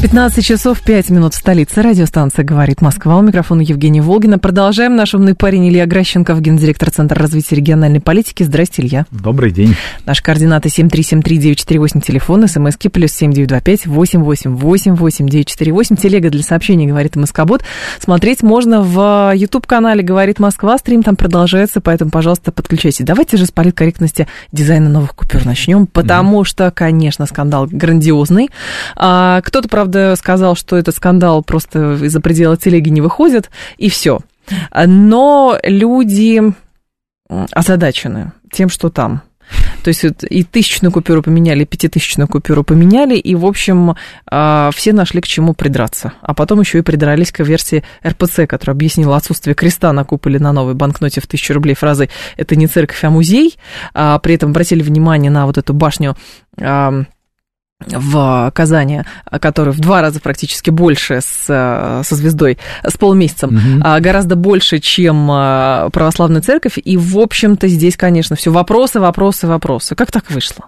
15 часов 5 минут в столице. Радиостанция «Говорит Москва». У микрофона Евгения Волгина. Продолжаем. Наш умный парень Илья Гращенков, гендиректор Центра развития региональной политики. Здрасте, Илья. Добрый день. Наши координаты 7373948, телефон, смски +7 925 888 8948. Телега для сообщений «Говорит Москобот». Смотреть можно в YouTube-канале «Говорит Москва». Стрим там продолжается, поэтому, пожалуйста, подключайтесь. Давайте же с политкорректности дизайна новых купюр начнем, потому что, конечно, скандал грандиозный. Кто-то, правда, сказал, что этот скандал просто из-за предела телеги не выходит, и все. Но люди озадачены тем, что там. То есть и 1000-ную купюру поменяли, и 5000-ную купюру поменяли, и, в общем, все нашли к чему придраться. А потом еще и придрались к версии РПЦ, которая объяснила отсутствие креста на куполе на новой банкноте в 1000 рублей фразой «это не церковь, а музей». При этом обратили внимание на вот эту башню в Казани, который в 2 раза практически больше со звездой, с полумесяцем, гораздо больше, чем православная церковь. И, в общем-то, здесь, конечно, все вопросы. Как так вышло?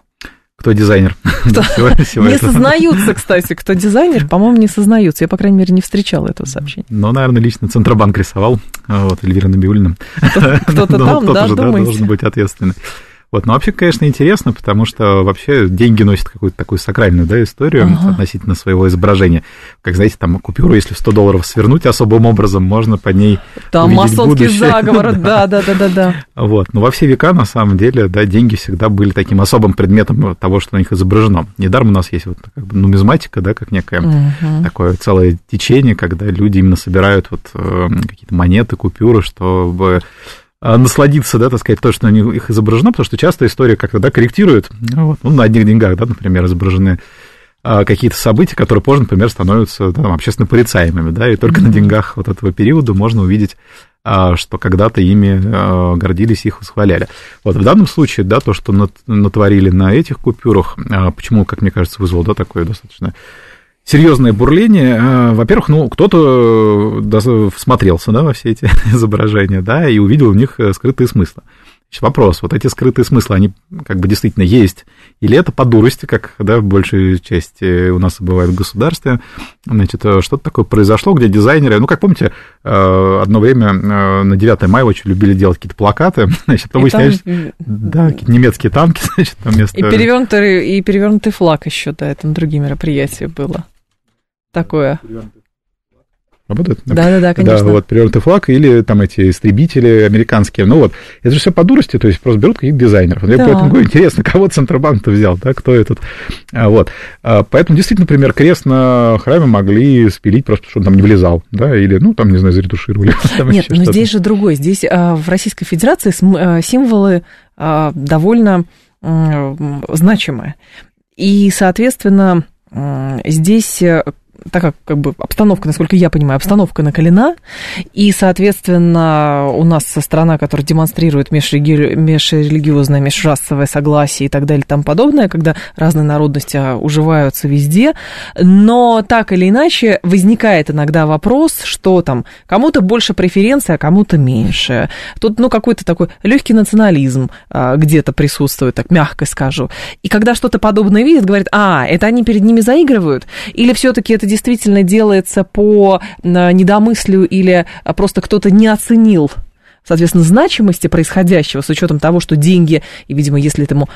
Кто дизайнер? Не сознаются, кстати, кто дизайнер, по-моему, не сознаются. Я, по крайней мере, не встречала этого сообщения. Ну, наверное, лично Центробанк рисовал, вот, Эльвира Набиуллина. Кто-то там, да, думаете? Должен быть ответственный. Вот, но вообще, конечно, интересно, потому что вообще деньги носят какую-то такую сакральную, да, историю относительно своего изображения. Как, знаете, там купюру, если в $100 свернуть особым образом, можно под ней там увидеть будущее. Там масонский заговор, да. Вот, но во все века, на самом деле, да, деньги всегда были таким особым предметом того, что на них изображено. Недаром у нас есть вот как бы нумизматика, да, как некое такое целое течение, когда люди именно собирают вот какие-то монеты, купюры, чтобы насладиться, да, так сказать, то, что на них изображено, потому что часто история как-то, да, корректирует. Вот, ну, на одних деньгах, да, например, изображены какие-то события, которые позже, например, становятся, да, общественно порицаемыми, да, и только на деньгах вот этого периода можно увидеть, что когда-то ими гордились, их восхваляли. Вот в данном случае, да, то, что натворили на этих купюрах, почему, как мне кажется, вызвало, да, такое достаточно серьезное бурление. Во-первых, ну, кто-то всмотрелся, да, во все эти изображения, да, и увидел в них скрытые смыслы. Значит, вопрос, вот эти скрытые смыслы, они как бы действительно есть, или это по дурости, как, да, в большей части у нас бывает в государстве, значит, что-то такое произошло, где дизайнеры, ну, как помните, одно время на 9 мая очень любили делать какие-то плакаты, значит, там выясняешь, да, какие-то немецкие танки, значит, там вместо... И перевернутый флаг еще, да, это на другие мероприятия было. Такое. Работает? Да, конечно. Да, вот перевернутый флаг или там эти истребители американские. Ну вот, это же все по дурости, то есть просто берут каких-то дизайнеров. Да. Я поэтому говорю, интересно, кого Центробанк-то взял, да, кто этот. Вот. Поэтому действительно, например, крест на храме могли спилить просто, чтобы он там не влезал, да, или, ну, там, не знаю, заретушировали. Нет, но здесь же другое. Здесь в Российской Федерации символы довольно значимые. И, соответственно, здесь... Так как бы обстановка, насколько я понимаю, обстановка накалена, и, соответственно, у нас страна, которая демонстрирует межрелигиозное, межрасовое согласие и так далее и тому подобное, когда разные народности уживаются везде, но так или иначе возникает иногда вопрос, что там кому-то больше преференции, а кому-то меньше. Тут, ну, какой-то такой легкий национализм где-то присутствует, так мягко скажу. И когда что-то подобное видят, говорят, это они перед ними заигрывают, или все-таки это действительно делается по недомыслию или просто кто-то не оценил, соответственно, значимости происходящего с учетом того, что деньги, и, видимо, если этому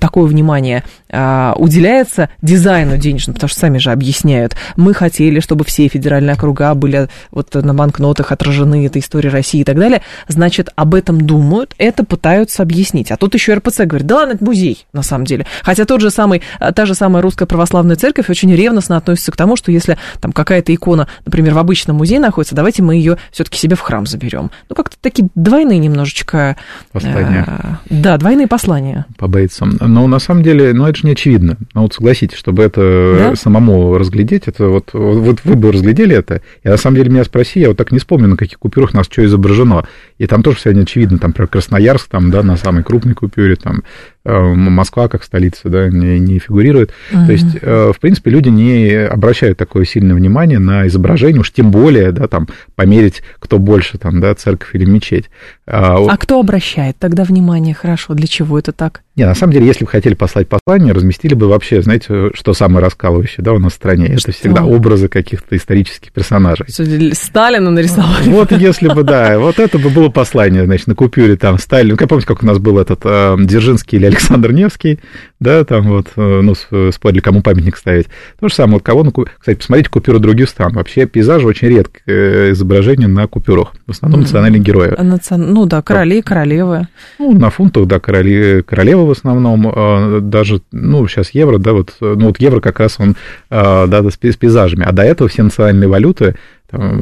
такое внимание уделяется дизайну денежному, потому что сами же объясняют, мы хотели, чтобы все федеральные округа были вот на банкнотах отражены, эта история России и так далее, значит, об этом думают, это пытаются объяснить. А тут еще РПЦ говорит, да ладно, это музей, на самом деле. Хотя та же самая Русская Православная Церковь очень ревностно относится к тому, что если там какая-то икона, например, в обычном музее находится, давайте мы ее все-таки себе в храм заберем. Ну, как-то такие двойные немножечко... Послания. Да, двойные послания. По бойцам. Но на самом деле, ну, это же не очевидно. Ну, вот согласитесь, чтобы это самому разглядеть, это вот вы бы разглядели это, и на самом деле меня спроси, я вот так не вспомню, на каких купюрах нас что изображено. И там тоже все не очевидно. Там, например, Красноярск, там, да, на самой крупной купюре, там, Москва как столица, да, не фигурирует. То есть, в принципе, люди не обращают такое сильное внимание на изображение, уж тем более, да, там, померить, кто больше, там, да, церковь или мечеть. А кто обращает тогда внимание? Хорошо, для чего это так? Не, на самом деле, если бы хотели послать послание, разместили бы вообще, знаете, что самое раскалывающее, да, у нас в стране, это всегда образы каких-то исторических персонажей. Сталина нарисовали. Вот если бы, да, вот это бы было послание, значит, на купюре там Сталин, ну, помните, как у нас был этот Дзержинский или Александр Невский, да, там вот, ну, спорили, кому памятник ставить. То же самое, вот кого на купюре. Кстати, посмотрите купюру других стран. Вообще пейзажи очень редкие изображения на купюрах, в основном национальные герои. Ну да, короли и королевы. Ну, на фунтах, да, королевы в основном, даже, ну, сейчас евро, да, вот, ну, вот евро как раз он, да, с пейзажами, а до этого все национальные валюты, там,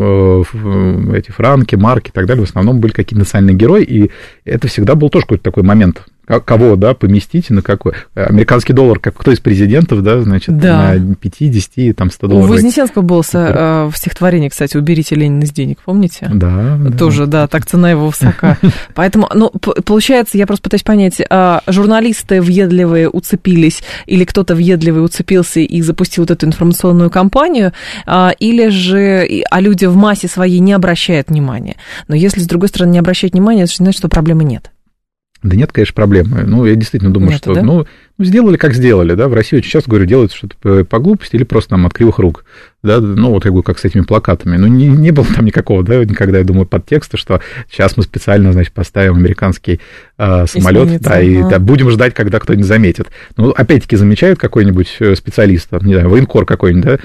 эти франки, марки и так далее, в основном были какие-то национальные герои, и это всегда был тоже какой-то такой момент, кого, да, поместить, на какой. Американский доллар, как кто из президентов, да, значит, да. На 50, там, 100 долларов. У Вознесенского было в стихотворении, кстати, «Уберите Ленина с денег», помните? Да. Тоже, да, так цена его высока. Поэтому, ну, получается, я просто пытаюсь понять, журналисты въедливые уцепились, или кто-то въедливый уцепился и запустил вот эту информационную кампанию, или же, а люди в массе своей не обращают внимания. Но если, с другой стороны, не обращают внимания, это значит, что проблемы нет. Да нет, конечно, проблемы. Ну, я действительно думаю, что... Да? Ну, сделали, как сделали, да. В России очень часто, говорю, делают что-то по глупости или просто там от кривых рук. Да, ну, вот я говорю, как с этими плакатами. Ну, не было там никакого, да, никогда, я думаю, подтекста, что сейчас мы специально, значит, поставим американский самолет, да, и да, будем ждать, когда кто-нибудь заметит. Ну, опять-таки, замечают какой-нибудь специалист, там, не знаю, военкор какой-нибудь, да,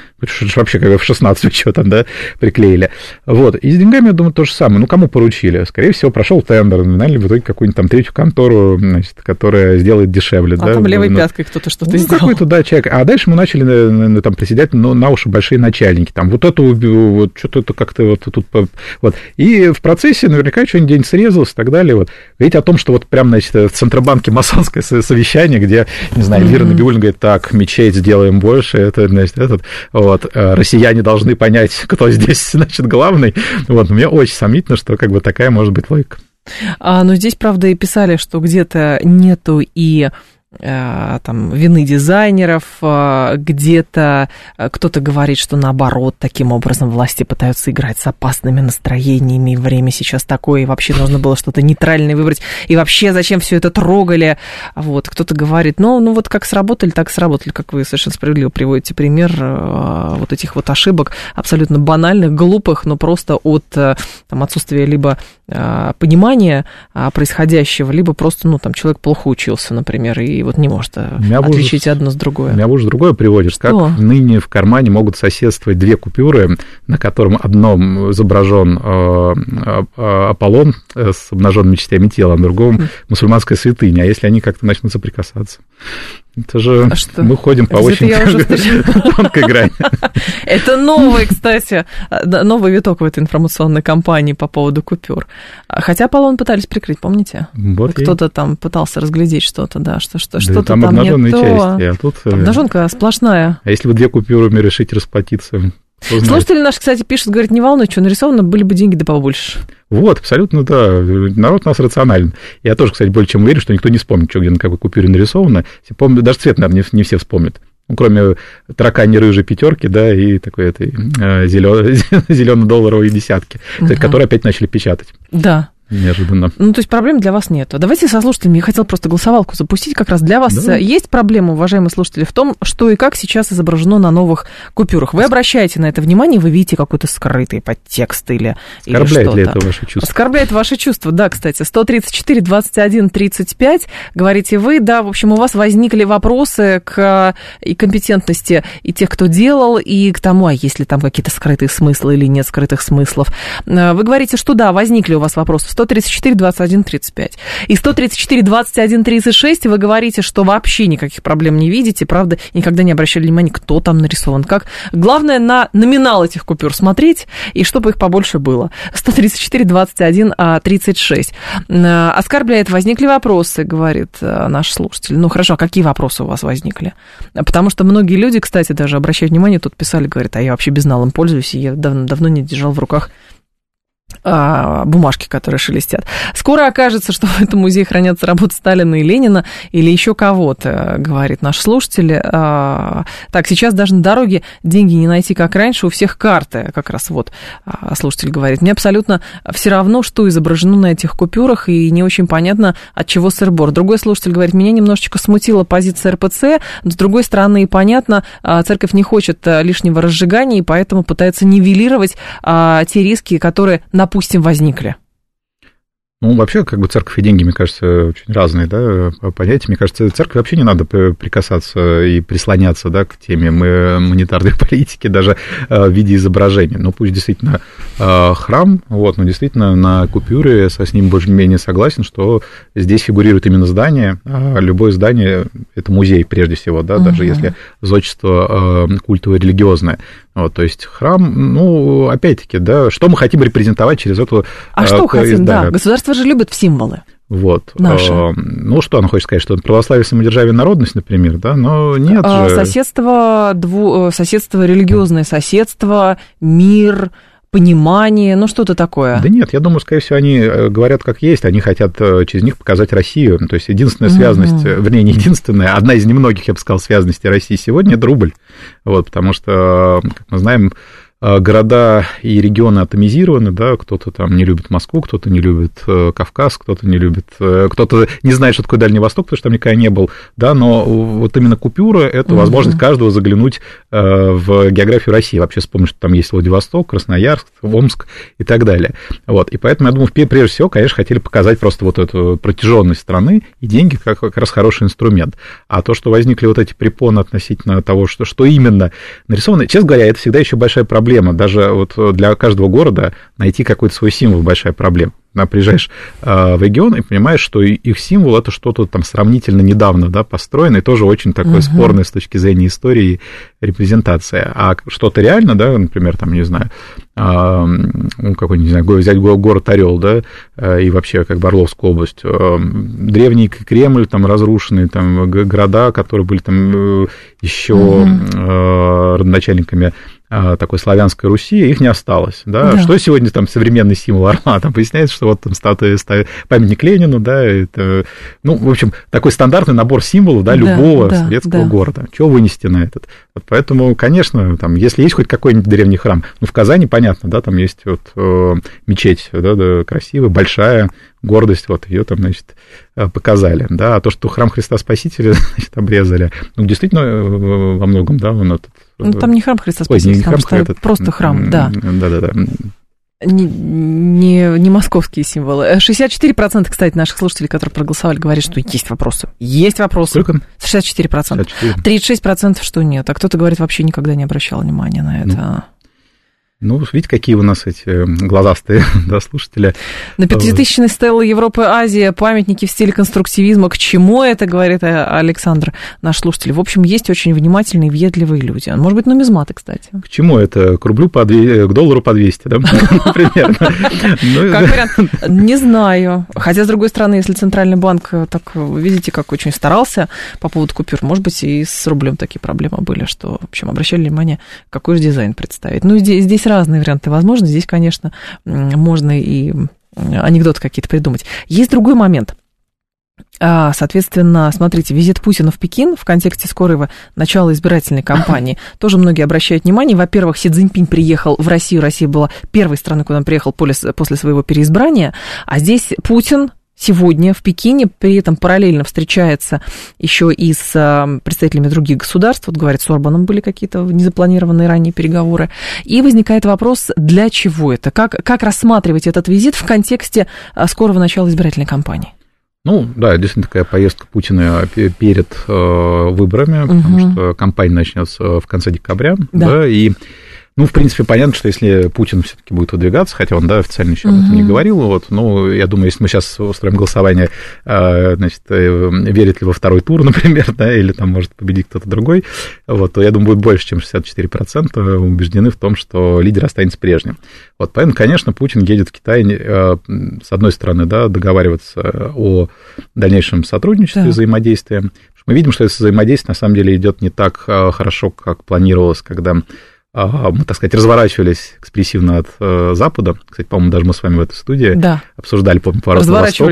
вообще как в 16 еще там, да, приклеили. Вот, и с деньгами, я думаю, то же самое. Ну, кому поручили? Скорее всего, прошел тендер, наверное, в итоге какую-нибудь там третью контору, значит, которая сделает дешевле, а да. А там левой пяткой кто-то что-то сделал. Ну, какой-то, да, человек. А дальше мы начали, наверное, там приседать, но на уши большие начальники, там, вот это убил, вот что-то это как-то вот тут, вот. И в процессе наверняка что-нибудь день срезалось и так далее, вот. Говорить о том, что вот прям, значит, в Центробанке масонское совещание, где, не знаю, Эльвира Набиуллина говорит, так, мечеть сделаем больше, это, значит, этот, вот, россияне должны понять, кто здесь, значит, главный, вот, мне очень сомнительно, что, как бы, такая может быть логика. Но здесь, правда, и писали, что где-то нету и там, вины дизайнеров, где-то кто-то говорит, что наоборот, таким образом власти пытаются играть с опасными настроениями, время сейчас такое, и вообще нужно было что-то нейтральное выбрать, и вообще зачем все это трогали, вот, кто-то говорит, ну вот как сработали, так сработали, как вы совершенно справедливо приводите пример вот этих вот ошибок, абсолютно банальных, глупых, но просто от там, отсутствия либо понимания происходящего, либо просто, ну, там, человек плохо учился, например, и вот не может отличить одно с другое. Меня уже другое приводишь. Что? Как ныне в кармане могут соседствовать две купюры, на котором одном изображен Аполлон с обнаженными частями тела, а на другом мусульманская святыня. А если они как-то начнут соприкасаться? Это же что? Мы ходим по очень тонкой грани. Это новый, кстати, новый виток в этой информационной кампании по поводу купюр. Хотя Аполлон пытались прикрыть, помните? Кто-то там пытался разглядеть что-то, да, что-то там не то. Обнаженка сплошная. А если вы две купюрами решите расплатиться? Слушатели наши, кстати, пишут, говорят, не волнуй, что нарисовано, были бы деньги да побольше. Вот, абсолютно, да. Народ у нас рационален. Я тоже, кстати, более чем уверен, что никто не вспомнит, что где на какой купюре нарисовано. Помню, даже цвет, наверное, не все вспомнят. Ну, кроме таракани рыжей пятерки, да, и такой этой зелено-долларовой десятки, кстати, которые опять начали печатать. Да. Неожиданно. Ну, то есть проблем для вас нет. Давайте со слушателями. Я хотел просто голосовалку запустить. Как раз для вас есть проблема, уважаемые слушатели, в том, что и как сейчас изображено на новых купюрах. Вы обращаете на это внимание, вы видите какой-то скрытый подтекст или что-то. Оскорбляет ли это ваши чувства? Оскорбляет ваши чувства, да, кстати. 134-21-35, говорите вы. Да, в общем, у вас возникли вопросы к и компетентности и тех, кто делал, и к тому, а есть ли там какие-то скрытые смыслы или нет скрытых смыслов. Вы говорите, что да, возникли у вас вопросы 134, 21, 35. И 134, 21, 36 вы говорите, что вообще никаких проблем не видите, правда, никогда не обращали внимания, кто там нарисован, как. Главное, на номинал этих купюр смотреть, и чтобы их побольше было. 134, 21, 36. Оскорбляет, возникли вопросы, говорит наш слушатель. Ну, хорошо, а какие вопросы у вас возникли? Потому что многие люди, кстати, даже обращают внимание, тут писали, говорят, а я вообще безналом пользуюсь, и я давно не держал в руках бумажки, которые шелестят. Скоро окажется, что в этом музее хранятся работы Сталина и Ленина или еще кого-то, говорит наш слушатель. Так, сейчас даже на дороге деньги не найти, как раньше, у всех карты. Как раз вот слушатель говорит. Мне абсолютно все равно, что изображено на этих купюрах, и не очень понятно, от чего сыр-бор. Другой слушатель говорит, меня немножечко смутила позиция РПЦ, но с другой стороны, понятно, церковь не хочет лишнего разжигания, и поэтому пытается нивелировать те риски, которые, допустим, возникли? Ну, вообще, как бы церковь и деньги, мне кажется, очень разные, да, понятия. Мне кажется, церкви вообще не надо прикасаться и прислоняться, да, к теме монетарной политики даже в виде изображения. Ну, пусть действительно храм, вот, но действительно на купюре я с ним более-менее согласен, что здесь фигурирует именно здание, а любое здание – это музей прежде всего, да, даже если зодчество культово-религиозное. Вот, то есть храм, ну, опять-таки, да, что мы хотим репрезентовать через эту... А что хотим, да, государство же любит символы. Вот. Наши. Ну, что она хочет сказать, что православие, самодержавие, народность, например, да, но нет же... Соседство, религиозное соседство, мир... понимание, ну что-то такое. Да нет, я думаю, скорее всего, они говорят как есть, они хотят через них показать Россию. То есть единственная связность, вернее, не единственная, одна из немногих, я бы сказал, связностей России сегодня – это рубль. Вот, потому что, как мы знаем, города и регионы атомизированы, да, кто-то там не любит Москву, кто-то не любит Кавказ, кто-то не знает, что такое Дальний Восток, потому что там никогда не был, да, но вот именно купюра – это возможность каждого заглянуть в географию России, вообще вспомнить, что там есть Владивосток, Красноярск, Омск и так далее, вот, и поэтому, я думаю, прежде всего, конечно, хотели показать просто вот эту протяженность страны и деньги как раз хороший инструмент, а то, что возникли вот эти препоны относительно того, что именно нарисовано, честно говоря, это всегда еще большая проблема. Даже вот для каждого города найти какой-то свой символ – большая проблема. Приезжаешь в регион и понимаешь, что их символ – это что-то там сравнительно недавно, да, построенное, тоже очень такое спорное с точки зрения истории репрезентация. А что-то реально, да, например, там, не знаю, какой-нибудь, не знаю, взять город Орел, да, и вообще как бы Орловскую область, древний Кремль, там, разрушенные там города, которые были там еще родоначальниками такой славянской Руси, их не осталось, да? Да. Что сегодня там современный символ орла? Там поясняется, что вот там статуя, памятник Ленину, да, это, ну, в общем, такой стандартный набор символов, да, любого советского города. Чего вынести на этот? Вот поэтому, конечно, там, если есть хоть какой-нибудь древний храм, ну, в Казани, понятно, да, там есть вот мечеть, да, красивая, большая, гордость, вот ее там, значит, показали, да, а то, что храм Христа Спасителя, значит, обрезали, ну, действительно, во многом, да, он этот... Ну, там не храм Христа Спасителя, просто храм, да. Да-да-да. Не московские символы. 64%, кстати, наших слушателей, которые проголосовали, говорят, что есть вопросы. Есть вопросы. Сколько? 64%. 36%, что нет. А кто-то говорит, вообще никогда не обращал внимания на это. Ну, видите, какие у нас эти глазастые, да, слушатели. На 5000-й стелле Европы и Азии памятники в стиле конструктивизма. К чему это, говорит Александр, наш слушатель? В общем, есть очень внимательные, въедливые люди. Может быть, нумизматы, кстати. К чему это? К рублю по 200, к доллару по 200, да, примерно? Как вариант? Не знаю. Хотя, с другой стороны, если Центральный банк, так, видите, как очень старался по поводу купюр, может быть, и с рублем такие проблемы были, что, в общем, обращали внимание, какой же дизайн представить. Ну, здесь разные варианты возможно. Здесь, конечно, можно и анекдоты какие-то придумать. Есть другой момент. Соответственно, смотрите, визит Путина в Пекин в контексте скорого начала избирательной кампании тоже многие обращают внимание. Во-первых, Си Цзиньпин приехал в Россию. Россия была первой страной, куда он приехал после своего переизбрания. А здесь Путин... Сегодня в Пекине, при этом параллельно встречается еще и с представителями других государств, вот говорят, с Орбаном были какие-то незапланированные ранние переговоры, и возникает вопрос, для чего это, как рассматривать этот визит в контексте скорого начала избирательной кампании? Ну, да, действительно такая поездка Путина перед выборами, потому что кампания начнется в конце декабря, да и... Ну, в принципе, понятно, что если Путин все-таки будет выдвигаться, хотя он, да, официально еще об этом не говорил, вот, ну, я думаю, если мы сейчас устроим голосование, значит, верит ли во второй тур, например, да, или там может победить кто-то другой, вот, то, я думаю, будет больше, чем 64% убеждены в том, что лидер останется прежним. Вот, поэтому, конечно, Путин едет в Китай, с одной стороны, да, договариваться о дальнейшем сотрудничестве, да, взаимодействии. Мы видим, что это взаимодействие, на самом деле, идет не так хорошо, как планировалось, когда мы, так сказать, разворачивались экспрессивно от Запада. Кстати, по-моему, даже мы с вами в этой студии обсуждали, по-моему, поворот на восток.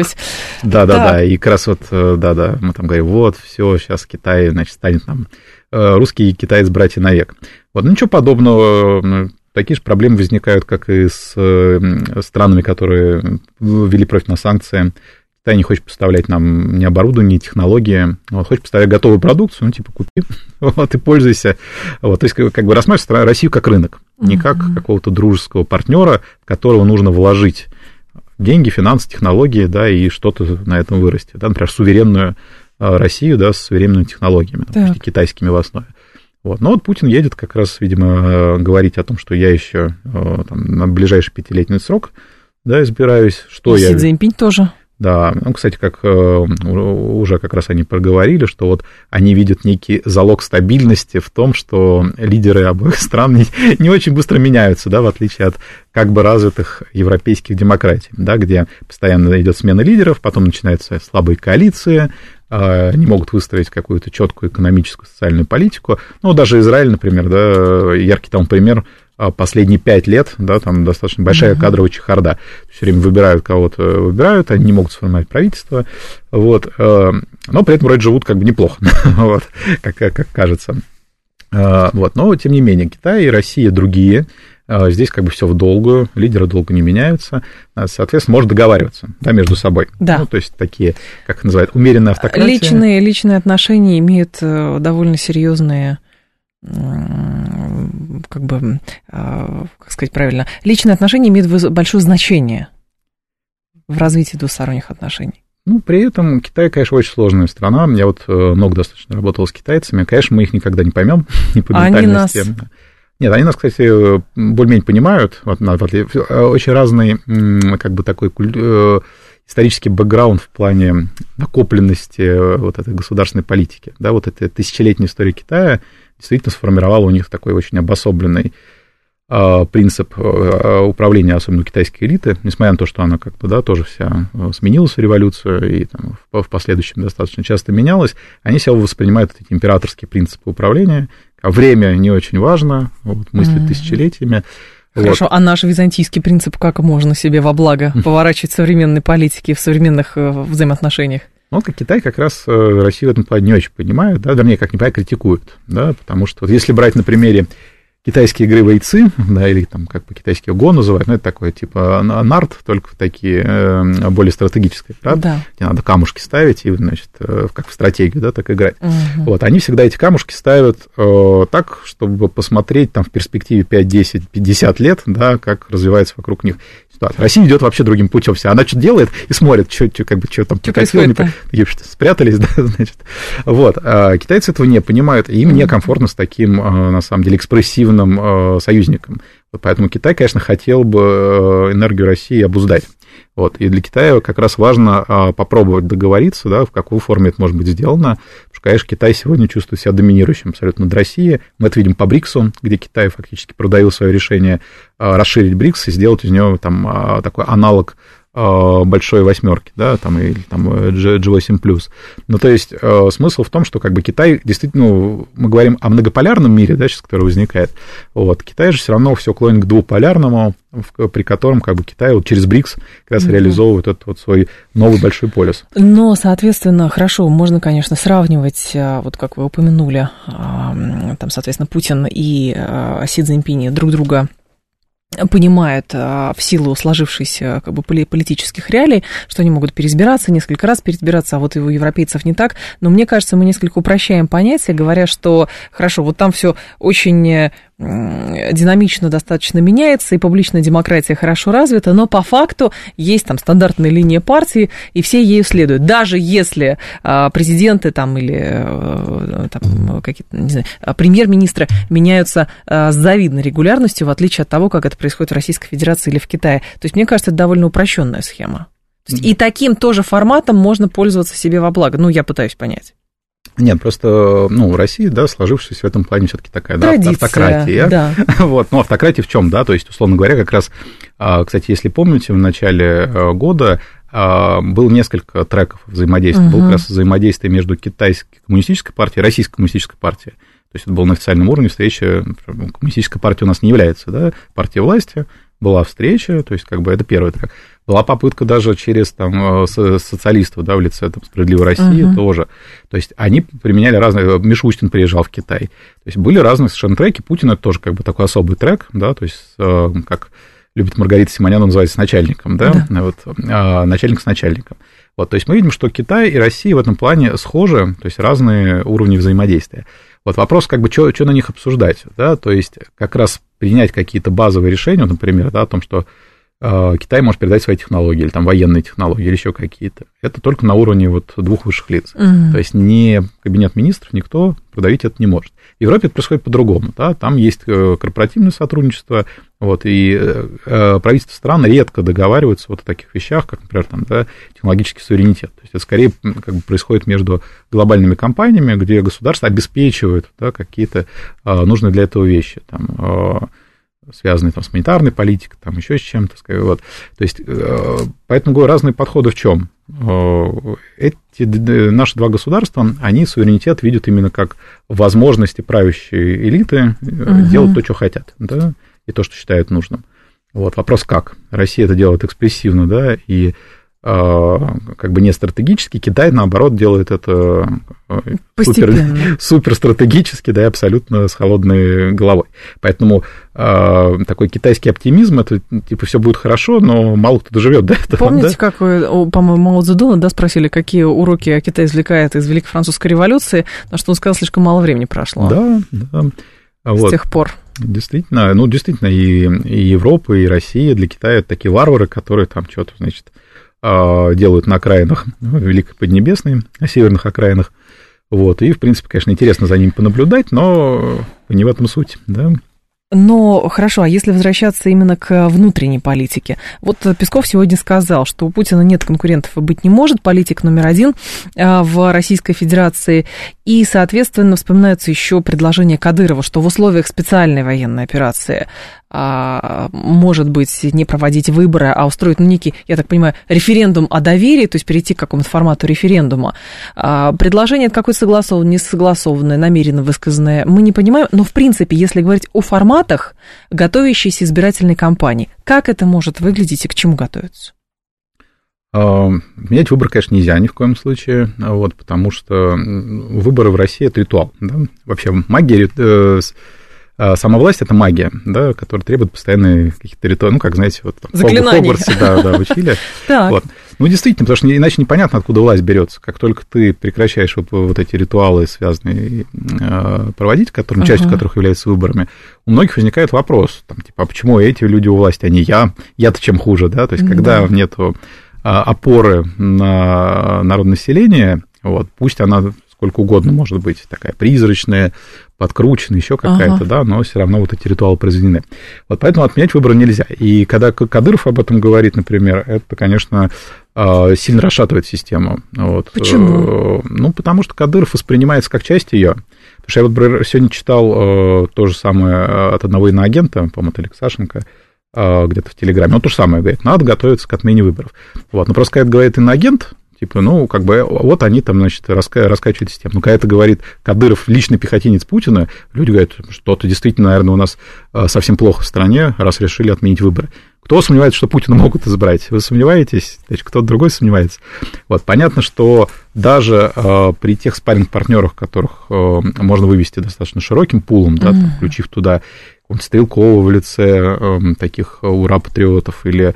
Да. И как раз вот, да, мы там говорим, вот, все, сейчас Китай, значит, станет нам русский и китаец братья навек. Вот, ну, ничего подобного. Такие же проблемы возникают, как и с странами, которые ввели против нас санкции. Китай не хочет поставлять нам ни оборудование, ни технологии, вот, хочет поставлять готовую продукцию, ну, типа, купи, вот, и пользуйся. Вот, то есть, как бы рассматривается Россию как рынок, не как какого-то дружеского партнера, в которого нужно вложить деньги, финансы, технологии, да, и что-то на этом вырасти. Да, например, суверенную Россию, да, с суверенными технологиями, например, китайскими в основе. Вот. Но вот Путин едет как раз, видимо, говорить о том, что я еще там, на ближайший 5-летний срок, да, избираюсь. Что я... Си Цзиньпин тоже. Да, ну, кстати, как уже как раз они проговорили, что вот они видят некий залог стабильности в том, что лидеры обоих стран не очень быстро меняются, да, в отличие от как бы развитых европейских демократий, да, где постоянно идет смена лидеров, потом начинаются слабые коалиции, не могут выстроить какую-то четкую экономическую, социальную политику. Ну, даже Израиль, например, да, яркий там пример. Последние 5 лет, да, там достаточно большая кадровая чехарда. Все время выбирают кого-то, они не могут сформировать правительство, вот, но при этом вроде живут как бы неплохо, вот, как кажется. Вот, но, тем не менее, Китай и Россия другие, здесь как бы все в долгую, лидеры долго не меняются, соответственно, может договариваться, да, между собой. Да. Ну, то есть такие, как их называют, умеренные автократии. Личные отношения имеют довольно серьезные, как бы, как сказать правильно, личные отношения имеют большое значение в развитии двусторонних отношений. Ну, при этом Китай, конечно, очень сложная страна. Я вот много достаточно работал с китайцами. Конечно, мы их никогда не поймем, не по ментальности. Они нас... Нет, они нас, кстати, более-менее понимают. Очень разный, как бы, такой исторический бэкграунд в плане накопленности вот этой государственной политики. Да, вот эта тысячелетняя история Китая действительно сформировала у них такой очень обособленный принцип управления, особенно китайской элиты, несмотря на то, что она как-то, да, тоже вся сменилась в революцию и там, в последующем достаточно часто менялась, они себя воспринимают эти императорские принципы управления, а время не очень важно, вот, мысли тысячелетиями. Хорошо, вот. А наш византийский принцип как можно себе во благо поворачивать в современной политике, в современных взаимоотношениях? Ну, как Китай как раз Россию в этом плане не очень понимает, да, вернее, как не понимает, критикует, да, потому что вот если брать на примере китайские игры войцы, да, или там как по-китайски го называют, ну, это такое типа нарт, только такие более стратегические, правда? Да. Где надо камушки ставить, и, значит, как в стратегию, да, так играть. Вот, они всегда эти камушки ставят так, чтобы посмотреть там в перспективе 5, 10, 50 лет, да, как развивается вокруг них ситуация. Россия идет вообще другим путем вся. Она что-то делает и смотрит, что там прикатило, спрятались, да, значит. Вот. А китайцы этого не понимают, и им некомфортно с таким, на самом деле, экспрессивным союзником. Вот поэтому Китай, конечно, хотел бы энергию России обуздать. Вот. И для Китая как раз важно попробовать договориться, да, в какой форме это может быть сделано. Потому что, конечно, Китай сегодня чувствует себя доминирующим абсолютно над Россией. Мы это видим по БРИКСу, где Китай фактически продавил свое решение расширить БРИКС и сделать из него там такой аналог большой восьмерки, да, там, или там G8+. Ну, то есть, смысл в том, что как бы Китай действительно, ну, мы говорим о многополярном мире, да, сейчас, который возникает, вот, Китай же все равно все клонит к двуполярному, при котором как бы Китай вот через БРИКС как раз реализовывает этот вот свой новый большой полюс. Но, соответственно, хорошо, можно, конечно, сравнивать, вот как вы упомянули, там, соответственно, Путин и Си Цзиньпин друг друга понимают в силу сложившейся, как бы, политических реалий, что они могут переизбираться, несколько раз переизбираться, а вот и у европейцев не так. Но мне кажется, мы несколько упрощаем понятие, говоря, что хорошо, вот там все очень динамично достаточно меняется, и публичная демократия хорошо развита, но по факту есть там стандартная линия партии, и все ею следуют. Даже если президенты там, или там, какие-то, не знаю, премьер-министры меняются с завидной регулярностью, в отличие от того, как это происходит в Российской Федерации или в Китае. То есть, мне кажется, это довольно упрощенная схема. То есть, и таким тоже форматом можно пользоваться себе во благо. Ну, я пытаюсь понять. Нет, просто, ну, в России, да, сложившаяся в этом плане все-таки такая, да, автократия. Да. Вот, ну, автократия в чем, да, то есть, условно говоря, как раз, кстати, если помните, в начале года было несколько треков взаимодействия. Было как раз взаимодействие между Китайской коммунистической партией и Российской коммунистической партией. То есть, это было на официальном уровне встреча, коммунистическая партия у нас не является, да, партия власти, была встреча, то есть, как бы, это первый трек. Была попытка даже через там, социалистов, да, в лице там, «Справедливой России» тоже. То есть, они применяли разные... Мишустин приезжал в Китай. То есть, были разные совершенно треки. Путин – это тоже как бы такой особый трек, да, то есть, как любит Маргарита Симонян, он называется начальником, да, вот, начальник с начальником. Вот, то есть, мы видим, что Китай и Россия в этом плане схожи, то есть, разные уровни взаимодействия. Вот вопрос, как бы, что на них обсуждать, да, то есть, как раз принять какие-то базовые решения, например, да, о том, что Китай может передать свои технологии, или там военные технологии, или еще какие-то. Это только на уровне вот двух высших лиц. То есть, не кабинет министров, никто продавить это не может. В Европе это происходит по-другому. Да? Там есть корпоративное сотрудничество, вот, и правительства стран редко договариваются вот о таких вещах, как, например, там, да, технологический суверенитет. То есть, это скорее как бы происходит между глобальными компаниями, где государство обеспечивает, да, какие-то нужные для этого вещи, там, связанные там с монетарной политикой, там еще с чем-то, вот. То есть, поэтому говорю, разные подходы в чем? Эти наши два государства, они суверенитет видят именно как возможности правящей элиты делать то, что хотят, да, и то, что считают нужным. Вот, вопрос как? Россия это делает экспрессивно, да, и как бы не стратегически, Китай, наоборот, делает это супер стратегически, да, и абсолютно с холодной головой. Поэтому такой китайский оптимизм, это типа все будет хорошо, но мало кто доживет до этого. Помните, да? Как, по-моему, Мао Цзэдуна, да, спросили, какие уроки Китай извлекает из Великой Французской революции, на что он сказал, слишком мало времени прошло. Да, да. Вот. С тех пор. Действительно, ну, действительно, и Европа, и Россия для Китая это такие варвары, которые там что-то, значит, делают на окраинах Великой Поднебесной, на северных окраинах. Вот. И, в принципе, конечно, интересно за ними понаблюдать, но не в этом суть, да. Но хорошо, а если возвращаться именно к внутренней политике? Вот Песков сегодня сказал, что у Путина нет конкурентов и быть не может, политик номер один в Российской Федерации. И, соответственно, вспоминается еще предложение Кадырова, что в условиях специальной военной операции может быть не проводить выборы, а устроить, ну, некий, я так понимаю, референдум о доверии, то есть перейти к какому-то формату референдума. Предложение это какое-то согласованное, несогласованное, намеренно высказанное, мы не понимаем. Но, в принципе, если говорить о форматах готовящейся избирательной кампании, как это может выглядеть и к чему готовится? Менять выборы, конечно, нельзя ни в коем случае, вот, потому что выборы в России – это ритуал. Да? Вообще магия, сама власть – это магия, да, которая требует постоянной каких-то ритуалов, ну, как, знаете, вот, заклинаний. В Хогвартсе, да, да, в учили. Вот. Ну, действительно, потому что иначе непонятно, откуда власть берется. Как только ты прекращаешь вот эти ритуалы, связанные проводить, которым, частью которых являются выборами, у многих возникает вопрос, там, типа, а почему эти люди у власти, а не я? Я-то чем хуже, да? То есть, когда нету опоры на народонаселение, вот, пусть она сколько угодно может быть такая призрачная, подкрученная, еще какая-то, да, но все равно вот эти ритуалы произведены. Вот поэтому отменять выборы нельзя. И когда Кадыров об этом говорит, например, это, конечно, сильно расшатывает систему. Вот. Почему? Ну, потому что Кадыров воспринимается как часть ее. Потому что я вот сегодня читал то же самое от одного иноагента, по-моему, от Алексашенко, где-то в Телеграме. Он то же самое говорит, надо готовиться к отмене выборов. Вот. Но просто когда это говорит иноагент, типа, ну, как бы, вот они там, значит, раскачивают систему. Но когда это говорит Кадыров, личный пехотинец Путина, люди говорят, что-то действительно, наверное, у нас совсем плохо в стране, раз решили отменить выборы. Кто сомневается, что Путина могут избрать? Вы сомневаетесь? Значит, кто-то другой сомневается. Вот, понятно, что даже при тех спарринг-партнерах, которых можно вывести достаточно широким пулом, да, там, включив туда Стрелкова в лице таких ура-патриотов или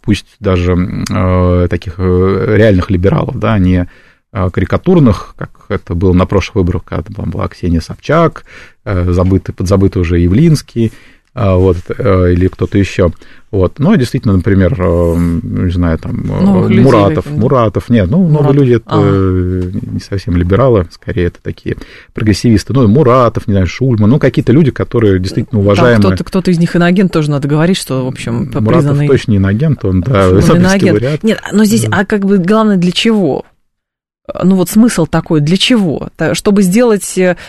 пусть даже таких реальных либералов, да, не карикатурных, как это было на прошлых выборах, когда там была Ксения Собчак, подзабытый уже Явлинский, или кто-то еще. Ну, действительно, например, не знаю, там, Муратов, новые люди, это не совсем либералы, скорее, это такие прогрессивисты, Муратов, не знаю, Шульман, какие-то люди, которые действительно уважаемые. Там кто-то из них иноагент, тоже надо говорить, что, в общем, признанный... Муратов точно иноагент, он, иноагент. Нет, но здесь, главное, для чего? Смысл такой, для чего? Чтобы сделать,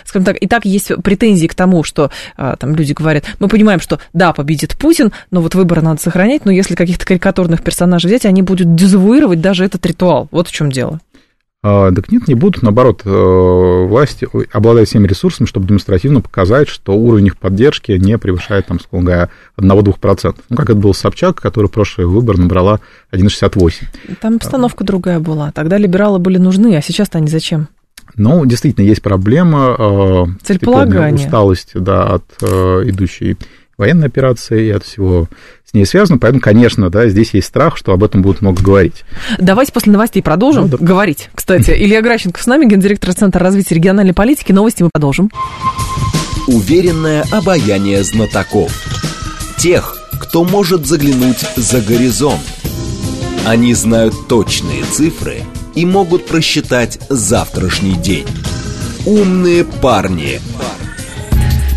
скажем так, и так есть претензии к тому, что там люди говорят, мы понимаем, что да, победит Путин, но выборы надо сохранять, но если каких-то карикатурных персонажей взять, они будут дезавуировать даже этот ритуал. Вот в чем дело. Так нет, не будут. Наоборот, власти обладают всеми ресурсами, чтобы демонстративно показать, что уровень их поддержки не превышает, 1-2%. Как это был Собчак, которая в прошлый выбор набрала 1,68. Там обстановка другая была. Тогда либералы были нужны, а сейчас-то они зачем? Действительно, есть проблема. Целеполагание. Усталость, от идущей военной операции и от всего... с ней связано, поэтому, конечно, здесь есть страх, что об этом будут много говорить. Давайте после новостей продолжим говорить. Кстати, Илья Гращенков с нами, гендиректор Центра развития региональной политики. Новости мы продолжим. Уверенное обаяние знатоков. Тех, кто может заглянуть за горизонт. Они знают точные цифры и могут просчитать завтрашний день. Умные парни.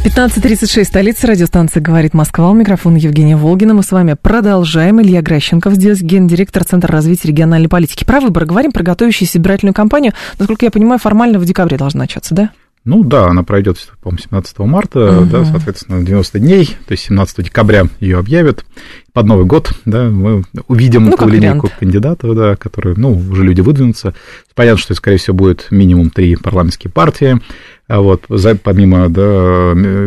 15:36, столица, радиостанция «Говорит Москва». У микрофона Евгения Волгина. Мы с вами продолжаем. Илья Гращенков здесь, гендиректор Центра развития региональной политики. Про выборы говорим, про готовящуюся избирательную кампанию. Насколько я понимаю, формально в декабре должна начаться, да? Она пройдет, по-моему, 17 марта, соответственно, 90 дней, то есть 17 декабря ее объявят. Под Новый год, мы увидим ту линейку кандидатов, которые, уже люди выдвинутся. Понятно, что, скорее всего, будет минимум 3 парламентские партии. Помимо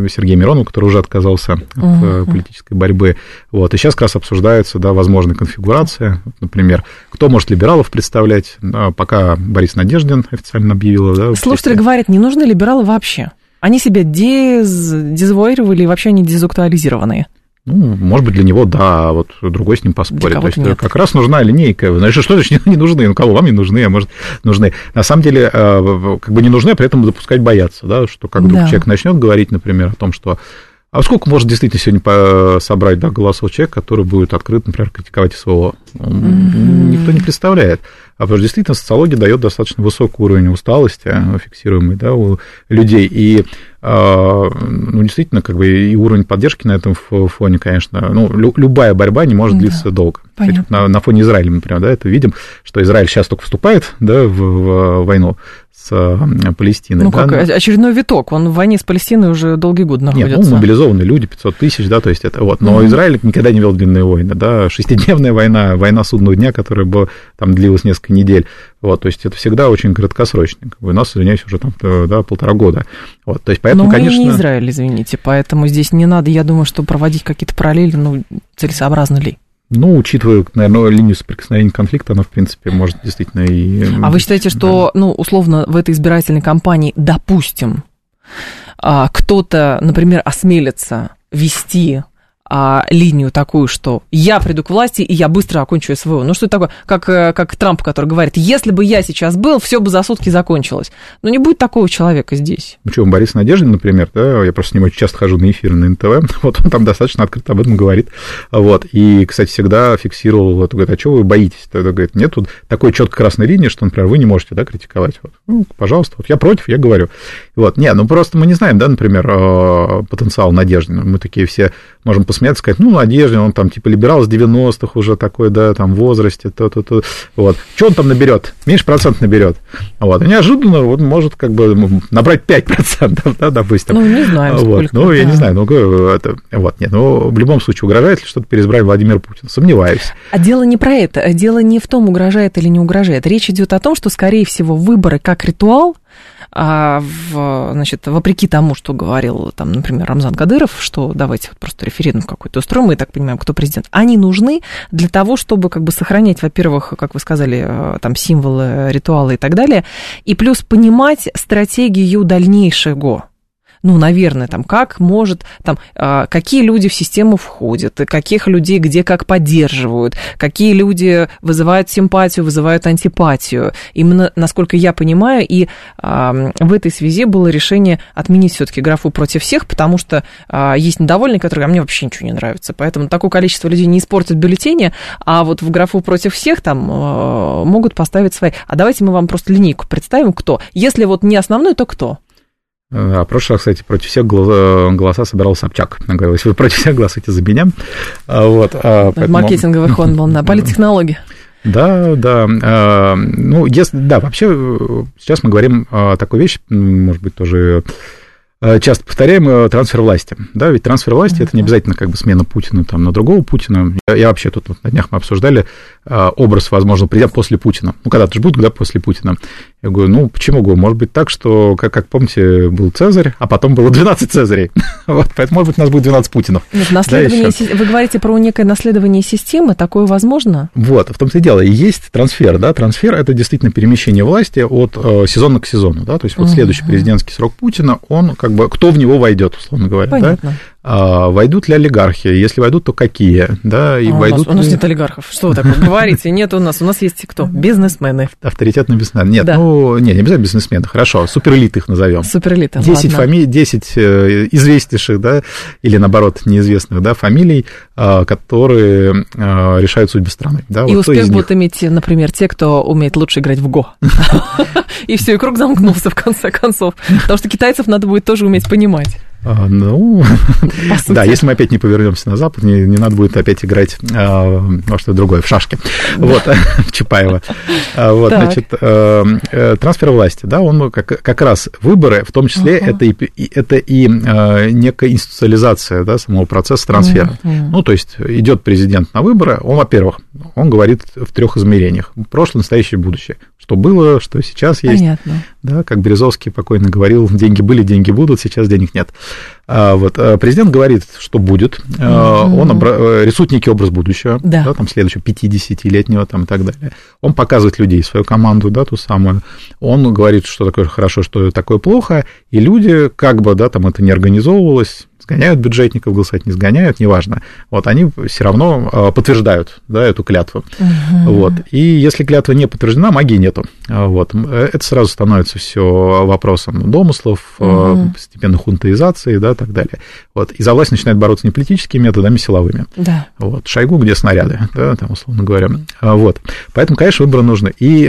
Сергея Миронова, который уже отказался от политической борьбы. И сейчас как раз обсуждается возможная конфигурация. Например, кто может либералов представлять? Пока Борис Надеждин официально объявил. Слушатели говорят, не нужны либералы вообще. Они себя дезавуировали и вообще они дезактуализированные. Может быть, для него, другой с ним поспорит. То есть, как раз нужна линейка. Значит, что значит не нужны? Кого вам не нужны, а может, нужны. На самом деле, не нужны, а при этом допускать боятся, что как вдруг человек начнет говорить, например, о том, что а сколько может действительно сегодня собрать голосов человек, который будет открыто, например, критиковать СВО? Никто не представляет. Потому что действительно социология дает достаточно высокий уровень усталости, фиксируемый у людей. И действительно, и уровень поддержки на этом фоне, конечно, любая борьба не может длиться долго. На фоне Израиля, например, это видим, что Израиль сейчас только вступает в войну с Палестиной. Очередной виток, он в войне с Палестиной уже долгие годы находится. Мобилизованные люди, 500 тысяч, то есть это вот. Но Израиль никогда не вел длинные войны, шестидневная война, война судного дня, которая была, длилась несколько недель. То есть это всегда очень краткосрочно. У нас, извиняюсь, уже полтора года. То есть, поэтому, но мы не Израиль, извините, поэтому здесь не надо, я думаю, что проводить какие-то параллели, целесообразно ли? Учитывая, наверное, линию соприкосновения конфликта, она, в принципе, может действительно и... А вы считаете, что, условно, в этой избирательной кампании, допустим, кто-то, например, осмелится вести линию такую, что я приду к власти, и я быстро окончу СВО. Что это такое? Как Трамп, который говорит, если бы я сейчас был, все бы за сутки закончилось. Не будет такого человека здесь. Борис Надеждин, например, я просто с ним очень часто хожу на эфир на НТВ, он там достаточно открыто об этом говорит. И, кстати, всегда фиксировал, говорит, а чего вы боитесь? Говорит, нет тут такой четкой красной линии, что, например, вы не можете, критиковать. Пожалуйста, я против, я говорю. Просто мы не знаем, например, потенциал Надеждина. Мы такие все можем посмотреть, смеяться, сказать, Надеждин, он там типа либерал с 90-х уже такой, в возрасте, Что он там наберет? Меньше процент наберет. И неожиданно может набрать 5%, допустим. Не знаем, сколько. Я не знаю, в любом случае, угрожает ли что-то переизбрать Владимир Путин? Сомневаюсь. А дело не про это, дело не в том, угрожает или не угрожает. Речь идет о том, что, скорее всего, выборы как ритуал, вопреки тому, что говорил, например, Рамзан Кадыров, что давайте просто референдум какой-то устроим, мы и так понимаем, кто президент, они нужны для того, чтобы сохранять, во-первых, как вы сказали, символы, ритуалы и так далее, и плюс понимать стратегию дальнейшего. ну, наверное, там, как может, там, какие люди в систему входят, каких людей где как поддерживают, какие люди вызывают симпатию, вызывают антипатию. Именно, насколько я понимаю, и в этой связи было решение отменить все-таки графу «против всех», потому что есть недовольные, которые, а мне вообще ничего не нравится, поэтому такое количество людей не испортит бюллетени, а вот в графу «против всех» там могут поставить свои. А давайте мы вам просто линейку представим, кто. Если вот не основной, то кто? А в прошлом, кстати, против всех голоса собирал Собчак. Она говорила, если вы против всех голосуете за меня. Вот, поэтому... Маркетинговый хон был на политтехнологии. Да. Ну, если, да, вообще сейчас мы говорим о такой вещи, может быть, тоже... часто повторяем трансфер власти. Да, ведь трансфер власти это не обязательно как бы смена Путина там, на другого Путина. Я вообще тут вот, на днях мы обсуждали образ, возможно, придя после Путина. Ну, когда-то же будет, когда после Путина. Я говорю, ну, почему? Говорю, может быть так, что, как помните, был Цезарь, а потом было 12 Цезарей. Вот, поэтому, может быть, у нас будет 12 Путинов. Нет, наследование, да, вы говорите про некое наследование системы, такое возможно? Вот, в том-то и дело. И есть трансфер, да, трансфер – это действительно перемещение власти от сезона к сезону, да, то есть вот следующий президентский срок Путина, он как бы, кто в него войдет, условно говоря, понятно. Да? Войдут ли олигархи? Если войдут, то какие? Да, и войдут у нас нет олигархов. Что вы такое говорите? Нет у нас есть кто? Бизнесмены. Авторитетные бизнесмены. Нет, да. Ну, не обязательно бизнесмены. Хорошо, суперэлит их назовем. Суперэлит. 10 фамилий, 10 известнейших, да, или, наоборот, неизвестных, да, фамилий, которые решают судьбу страны. Да, и вот успех будут иметь, например, те, кто умеет лучше играть в го. И все, и круг замкнулся в конце концов. Потому что китайцев надо будет тоже уметь понимать. Ну, да, если мы опять не повернемся на Запад, не надо будет опять играть во что-то другое, в шашки, вот, в Чапаева. Вот, значит, трансфер власти, да, он как раз выборы, в том числе, это и некая институциализация, да, самого процесса трансфера. Ну, то есть, идет президент на выборы, он, во-первых, он говорит в трех измерениях: прошлое, настоящее, будущее. Что было, что сейчас есть. Понятно. Да, как Березовский покойно говорил, деньги были, деньги будут, сейчас денег нет. Вот, президент говорит, что будет, он рисует некий образ будущего, да, там, следующего, 50-летнего там, и так далее. Он показывает людей, свою команду, да, ту самую, он говорит, что такое хорошо, что такое плохо, и люди, как бы, да, там это не организовывалось, сгоняют бюджетников, голосовать не сгоняют, неважно, вот, они все равно подтверждают, да, эту клятву, вот, и если клятва не подтверждена, магии нету, вот, это сразу становится все вопросом домыслов, постепенно хунтоизации, да, и так далее, вот, и за власть начинают бороться не политическими методами, а силовыми, да, вот, Шойгу, где снаряды, да, там, условно говоря, вот, поэтому, конечно, выборы нужны, и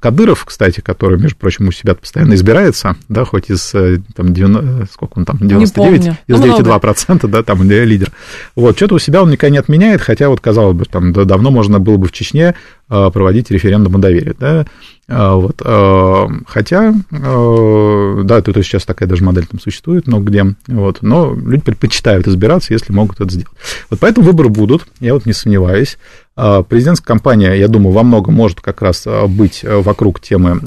Кадыров, кстати, который, между прочим, у себя постоянно избирается, да, хоть из, там, 90, сколько он там, 99, из 9,2%, да, там лидер. Вот, что-то у себя он никогда не отменяет, хотя, вот, казалось бы, там давно можно было бы в Чечне проводить референдум о доверии, да, вот, хотя, да, тут сейчас такая даже модель там существует, но где, вот, но люди предпочитают избираться, если могут это сделать. Вот поэтому выборы будут, я вот не сомневаюсь. Президентская кампания, я думаю, во многом может как раз быть вокруг темы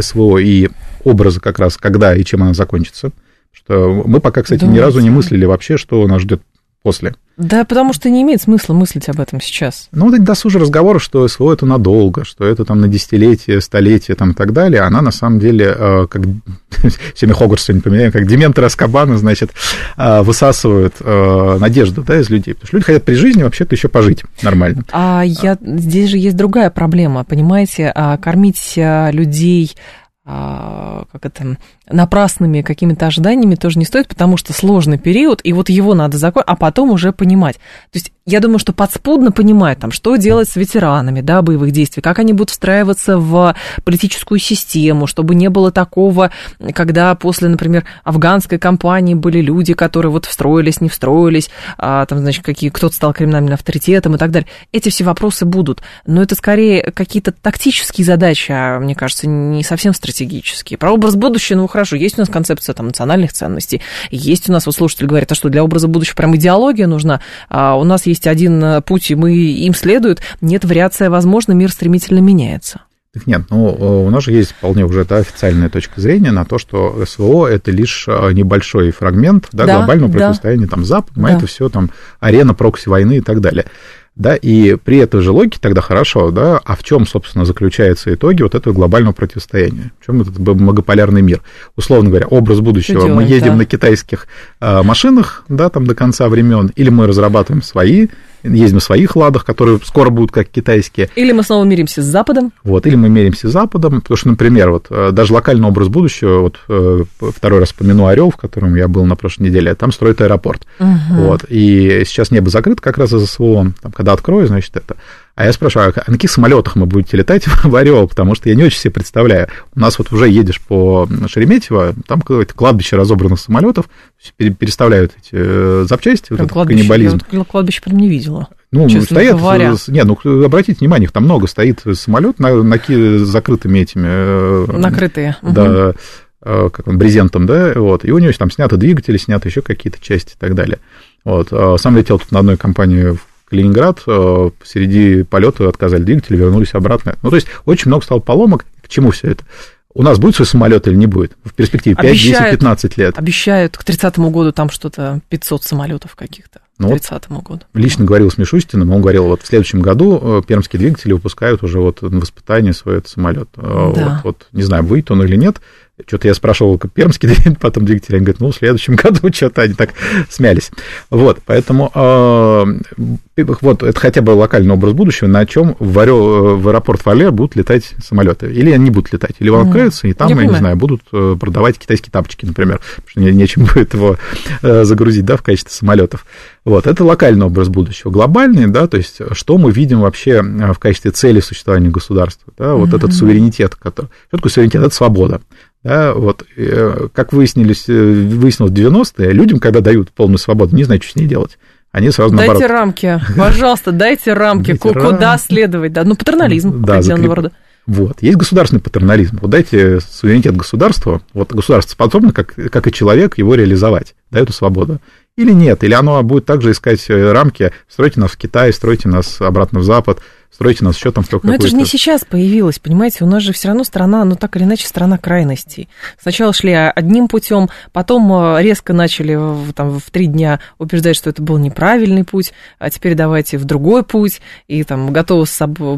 СВО и образа как раз, когда и чем она закончится. Что мы пока, кстати, думаете, ни разу не мыслили вообще, что нас ждет после. Да, потому что не имеет смысла мыслить об этом сейчас. Ну, вот эти досужие разговоры, что СВО это надолго, что это там на десятилетие, столетие там, и так далее, она на самом деле, как всеми Хогвартс не поменяем, как дементоры Азкабана, значит, высасывают надежду, да, из людей. Потому что люди хотят при жизни вообще-то еще пожить нормально. Здесь же есть другая проблема, понимаете, кормить людей... как это, напрасными какими-то ожиданиями тоже не стоит, потому что сложный период, и вот его надо закончить, а потом уже понимать. То есть я думаю, что подспудно понимают, там, что делать с ветеранами, да, боевых действий, как они будут встраиваться в политическую систему, чтобы не было такого, когда после, например, афганской кампании были люди, которые вот встроились, не встроились, там, значит, кто-то стал криминальным авторитетом и так далее. Эти все вопросы будут. Но это скорее какие-то тактические задачи, мне кажется, не совсем стратегические. Про образ будущего, ну, хорошо, есть у нас концепция там, национальных ценностей, есть у нас, вот слушатель говорит, а что, для образа будущего прям идеология нужна, а у нас есть один путь, и мы им следует, нет, вариация возможна, мир стремительно меняется. Так нет, ну, у нас же есть вполне уже, да, официальная точка зрения на то, что СВО – это лишь небольшой фрагмент, да, глобального противостояния там Запада, это все там арена прокси-войны и так далее. Да, и при этой же логике тогда хорошо, да, а в чем, собственно, заключаются итоги вот этого глобального противостояния? В чем этот многополярный мир? Условно говоря, образ будущего. Идиот, мы едем на китайских машинах, да, там до конца времен, или мы разрабатываем свои, ездим в своих ладах, которые скоро будут как китайские. Или мы снова миримся с Западом. Вот, или мы миримся с Западом, потому что, например, вот даже локальный образ будущего, вот второй раз вспомяну Орел, в котором я был на прошлой неделе, там строят аэропорт. Угу. Вот, и сейчас небо закрыто как раз из-за СВО, там, когда открою, значит, это... А я спрашиваю, а на каких самолетах мы будете летать в Орел? Потому что я не очень себе представляю. У нас вот уже едешь по Шереметьево, там какое-то кладбище разобранных самолетов, переставляют эти запчасти, вот этот каннибализм. Я кладбище прям не видела. Ну, стоят, не, ну, обратите внимание, их там много, стоит самолет на закрытыми этими... Накрытые. Да, угу. Как он, брезентом, да, вот, и у него там сняты двигатели, сняты еще какие-то части и так далее. Вот, сам летел тут на одной компании в Ленинград, среди полета отказали двигатели, вернулись обратно. Ну, то есть, очень много стало поломок. К чему все это? У нас будет свой самолет или не будет? В перспективе 5, обещают, 10, 15 лет. Обещают к 30-му году там что-то 500 самолетов каких-то. Ну, к 30-му году. Лично говорил с Мишустиным, он говорил, вот в следующем году пермские двигатели выпускают уже вот на испытание свой этот самолет. Да. Вот, не знаю, выйдет он или нет. Что-то я спрашивал, как пермские потом двигатели, они говорят, ну, в следующем году что-то они так смялись. Вот, поэтому вот это хотя бы локальный образ будущего, на чем в аэропорт в Орле будут летать самолеты. Или они не будут летать, или он откроется, и там, я не знаю, будут продавать китайские тапочки, например, потому что нечем будет его загрузить, да, в качестве самолетов. Вот, это локальный образ будущего. Глобальный, да, то есть, что мы видим вообще в качестве цели существования государства, да, вот этот суверенитет, который... Что такое суверенитет? Это свобода. Да, вот, как выяснилось в 90-е, людям, когда дают полную свободу, не знают, что с ней делать. Они сразу наоборот. Дайте рамки, пожалуйста, дайте рамки, куда следовать. Ну, патернализм определенного рода. Вот, есть государственный патернализм. Вот дайте суверенитет государству. Вот государство способно, как и человек, его реализовать, да, эту свободу. Или нет, или оно будет также искать рамки, стройте нас в Китай, стройте нас обратно в Запад, стройте нас еще там в какой-то... Но это же не сейчас появилось, понимаете, у нас же все равно страна, ну так или иначе, страна крайностей. Сначала шли одним путем, потом резко начали там, в 3 дня убеждать, что это был неправильный путь, а теперь давайте в другой путь, и там готовы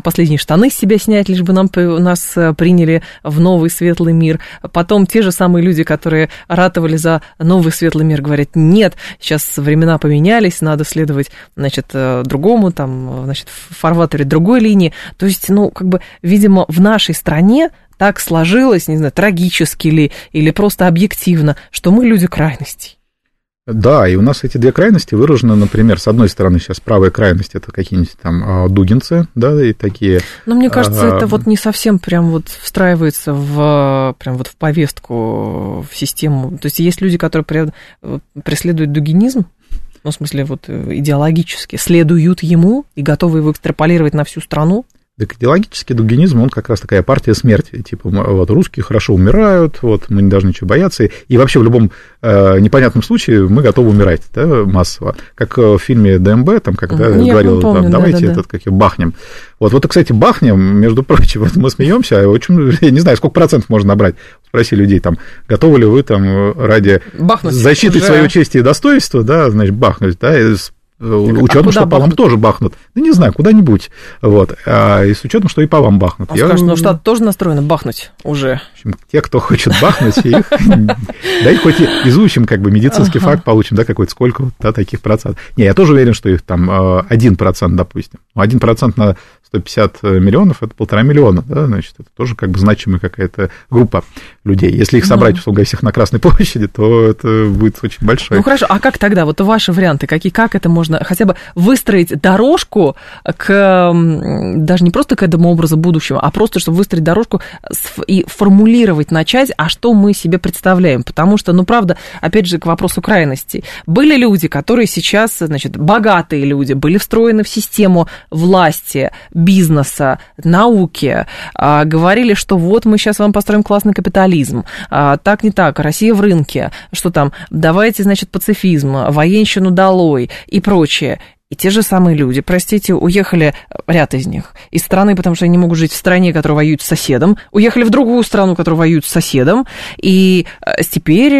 последние штаны с себя снять, лишь бы нас приняли в новый светлый мир. Потом те же самые люди, которые ратовали за новый светлый мир, говорят, нет, сейчас времена поменялись, надо следовать, значит, другому, там, значит, в фарватере другой линии. То есть, ну, как бы, видимо, в нашей стране так сложилось, не знаю, трагически ли, или просто объективно, что мы люди крайностей. Да, и у нас эти две крайности выражены, например, с одной стороны, сейчас правая крайность, это какие-нибудь там дугинцы, да, и такие... Но мне кажется, это вот не совсем прям вот встраивается в, прям вот в повестку, в систему. То есть есть люди, которые преследуют дугинизм, ну, в смысле, вот идеологически, следуют ему и готовы его экстраполировать на всю страну. Так идеологический дугинизм, он как раз такая партия смерти, типа вот русские хорошо умирают, вот мы не должны ничего бояться, и вообще в любом непонятном случае мы готовы умирать, да, массово, как в фильме ДМБ, там, когда говорил, там, давайте этот, как его, бахнем. Вот, кстати, бахнем, между прочим, вот мы смеемся, очень, я не знаю, сколько процентов можно набрать, спроси людей, там, готовы ли вы там ради бахнуть защиты уже своего чести и достоинства, да, значит, бахнуть, да, и учетом, что по вам тоже бахнут. Да не знаю, куда-нибудь. Вот. И с учетом, что и по вам бахнут. А скажешь, ну штат тоже настроено бахнуть уже. В общем, те, кто хочет бахнуть, их хоть изучим, как бы медицинский факт получим, да, какой-то сколько таких процентов. Не, я тоже уверен, что их там 1%, допустим. 1% на 150 миллионов, это 1,5 миллиона, да, значит, это тоже как бы значимая какая-то группа людей. Если их собрать, условно говоря, всех на Красной площади, то это будет очень большое. Ну, хорошо, а как тогда? Вот ваши варианты, какие, как это можно хотя бы выстроить дорожку к, даже не просто к этому образу будущего, а просто, чтобы выстроить дорожку и формулировать, начать, а что мы себе представляем. Потому что, ну, правда, опять же, к вопросу крайностей. Были люди, которые сейчас, значит, богатые люди, были встроены в систему власти, бизнеса, науки, говорили, что вот мы сейчас вам построим классный капитализм, так не так, Россия в рынке, что там, давайте, значит, пацифизм, военщину долой и прочее. И те же самые люди, простите, уехали, ряд из них, из страны, потому что они не могут жить в стране, которая воюет с соседом, уехали в другую страну, которая воюет с соседом, и теперь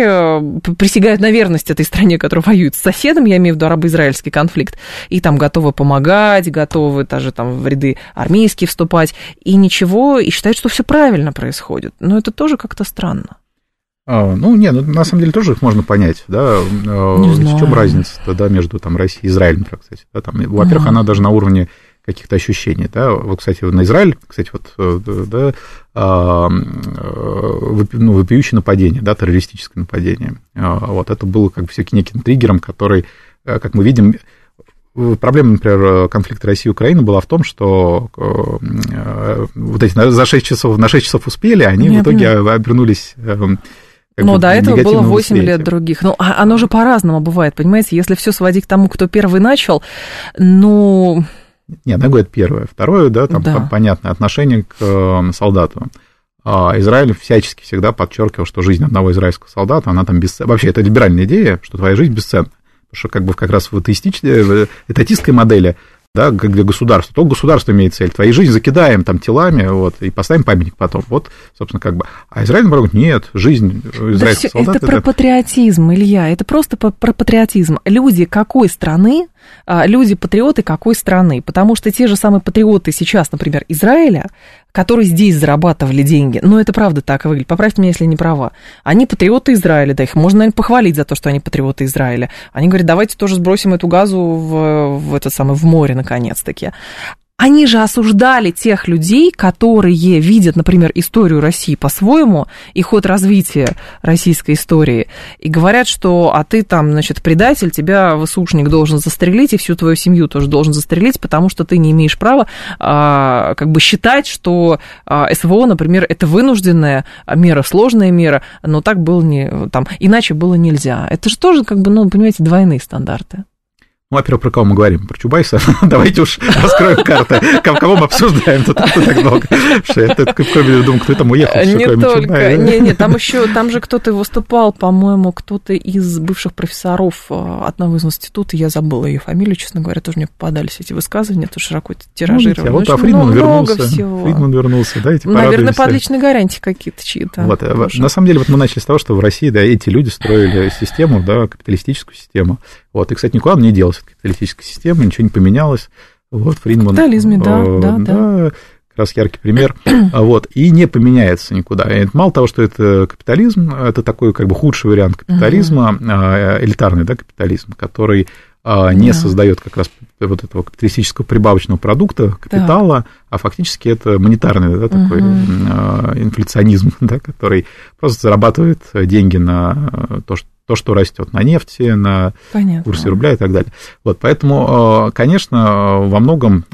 присягают на верность этой стране, которая воюет с соседом, я имею в виду арабо-израильский конфликт, и там готовы помогать, готовы даже там в ряды армейские вступать, и ничего, и считают, что все правильно происходит. Но это тоже как-то странно. Ну, нет, на самом деле тоже их можно понять, да, в чем разница да, между там, Россией и Израилем, кстати, да, там, во-первых, она даже на уровне каких-то ощущений, да, вот, кстати, на Израиль, кстати, вот, да, ну, вопиющее нападение, да, террористическое нападение, вот, это было как бы все-таки неким триггером, который, как мы видим, проблема, например, конфликта России и Украины была в том, что вот эти на 6 часов успели, они в итоге обернулись... Но до этого было 8 лет других. Ну, оно же по-разному бывает, понимаете? Если все сводить к тому, кто первый начал, ну... Нет, одно говорит первое. Второе, да, там, да. Там понятное отношение к солдату. Израиль всячески всегда подчеркивал, что жизнь одного израильского солдата, она там бесценна. Вообще, это либеральная идея, что твоя жизнь бесценна. Потому что как бы как раз в этатистской модели... Да, для государства. Только государство имеет цель. Твои жизни закидаем там телами, вот, и поставим памятник потом. Вот, собственно, как бы. А Израиль, наоборот, нет, жизнь израильских солдат... Это про патриотизм, Илья, это просто про патриотизм. Люди какой страны, люди-патриоты какой страны? Потому что те же самые патриоты сейчас, например, Израиля, которые здесь зарабатывали деньги, но это правда так и выглядит, поправьте меня, если не права, они патриоты Израиля, да, их можно, наверное, похвалить за то, что они патриоты Израиля. Они говорят, давайте тоже сбросим эту газу в этот самый, в море, наконец-таки. Они же осуждали тех людей, которые видят, например, историю России по-своему и ход развития российской истории, и говорят, что а ты там, значит, предатель, тебя ВСУшник должен застрелить, и всю твою семью тоже должен застрелить, потому что ты не имеешь права как бы считать, что СВО, например, это вынужденная мера, сложная мера, но так было не, там, иначе было нельзя. Это же тоже, как бы, ну, понимаете, двойные стандарты. Ну, во-первых, про кого мы говорим? Про Чубайса? Давайте уж раскроем карты. Кого мы обсуждаем? Тут так много. Я кроме думаю, кто там уехал. Не только. Не, там еще, там же кто-то выступал, по-моему, кто-то из бывших профессоров одного из института, я забыла ее фамилию, честно говоря, тоже мне попадались эти высказывания, то широко тиражировали. Вот, а Фридман вернулся. Фридман вернулся, да, эти порадовались. Наверное, под личной гарантией какие-то чьи-то. На самом деле, вот мы начали с того, что в России, да, эти люди строили систему, да, капиталистическую систему. Вот, и, кстати, никуда он не делся от капиталистической системы, ничего не поменялось. Вот, Фридман... В капитализме, да. Как раз яркий пример. Вот, и не поменяется никуда. И мало того, что это капитализм, это такой как бы худший вариант капитализма, элитарный, да, капитализм, который не создает как раз вот этого капиталистического прибавочного продукта, капитала, так. А фактически это монетарный, да, такой инфляционизм, да, который просто зарабатывает деньги на то, что растет на нефти, на Понятно. Курсе рубля и так далее. Вот, поэтому, конечно, во многом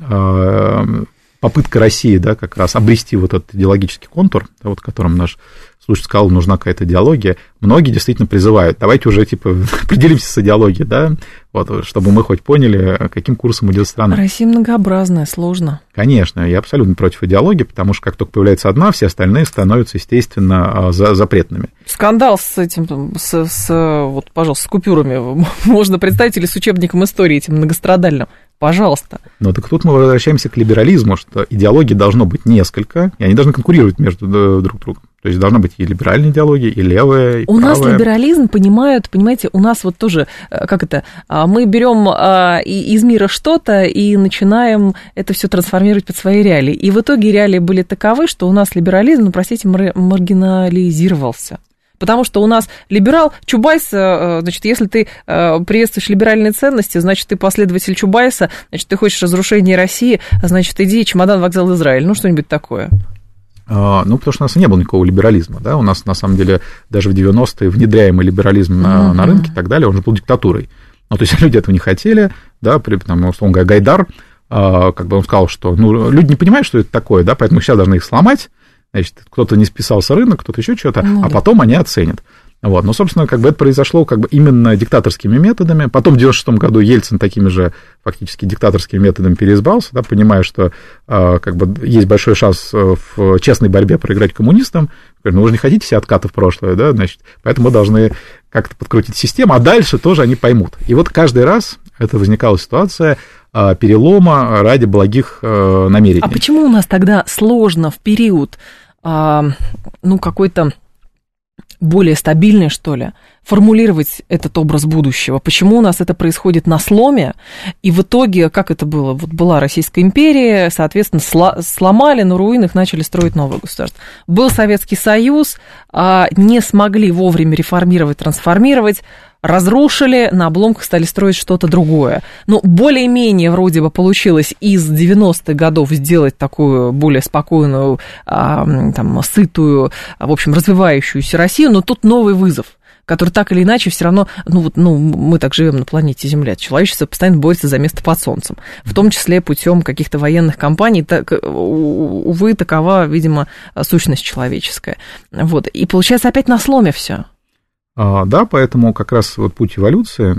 попытка России, да, как раз обрести вот этот идеологический контур, да, вот, которым наш слушатель сказал, нужна какая-то идеология, многие действительно призывают, давайте уже, типа, определимся с идеологией, да, вот, чтобы мы хоть поняли, каким курсом идет страна. Россия многообразная, сложно. Конечно, я абсолютно против идеологии, потому что как только появляется одна, все остальные становятся, естественно, запретными. Скандал с этим, вот, пожалуйста, с купюрами можно представить, или с учебником истории этим многострадальным. Пожалуйста. Ну, так тут мы возвращаемся к либерализму, что идеологий должно быть несколько, и они должны конкурировать между друг другом. То есть должна быть и либеральная идеология, и левая, и правая. У нас либерализм понимают, понимаете, у нас вот тоже, как это, мы берем из мира что-то и начинаем это все трансформировать под свои реалии. И в итоге реалии были таковы, что у нас либерализм, ну, простите, маргинализировался. Потому что у нас либерал Чубайс, значит, если ты приветствуешь либеральные ценности, значит, ты последователь Чубайса, значит, ты хочешь разрушения России, значит, иди чемодан, вокзал, Израиль, ну, что-нибудь такое. Ну, потому что у нас не было никакого либерализма, да, у нас, на самом деле, даже в 90-е внедряемый либерализм на рынке и так далее, он же был диктатурой. Ну, то есть люди этого не хотели, да, там, условно говоря, Гайдар, как бы он сказал, что, ну, люди не понимают, что это такое, да, поэтому сейчас должны их сломать. Значит, кто-то не списался рынок, кто-то еще что-то, а потом они оценят. Вот. Но, собственно, как бы это произошло как бы именно диктаторскими методами. Потом в 96-м году Ельцин такими же фактически диктаторскими методами переизбрался, да, понимая, что как бы есть большой шанс в честной борьбе проиграть коммунистам. Ну, вы же не хотите себе отката в прошлое, да, значит, поэтому мы должны как-то подкрутить систему, а дальше тоже они поймут. И вот каждый раз Это возникала ситуация перелома ради благих намерений. А почему у нас тогда сложно в период, какой-то более стабильный, что ли, формулировать этот образ будущего? Почему у нас это происходит на сломе? И в итоге, как это было? Вот была Российская империя, соответственно, сломали, на руинах начали строить новое государство. Был Советский Союз, не смогли вовремя реформировать, трансформировать, разрушили, на обломках стали строить что-то другое. Но более-менее вроде бы получилось из 90-х годов сделать такую более спокойную, сытую, в общем, развивающуюся Россию, но тут новый вызов, который так или иначе все равно, мы так живем на планете Земля, человечество постоянно борется за место под солнцем, в том числе путем каких-то военных кампаний, так, увы, такова, видимо, сущность человеческая. Вот. И получается опять на сломе все. Да, поэтому как раз вот путь эволюции,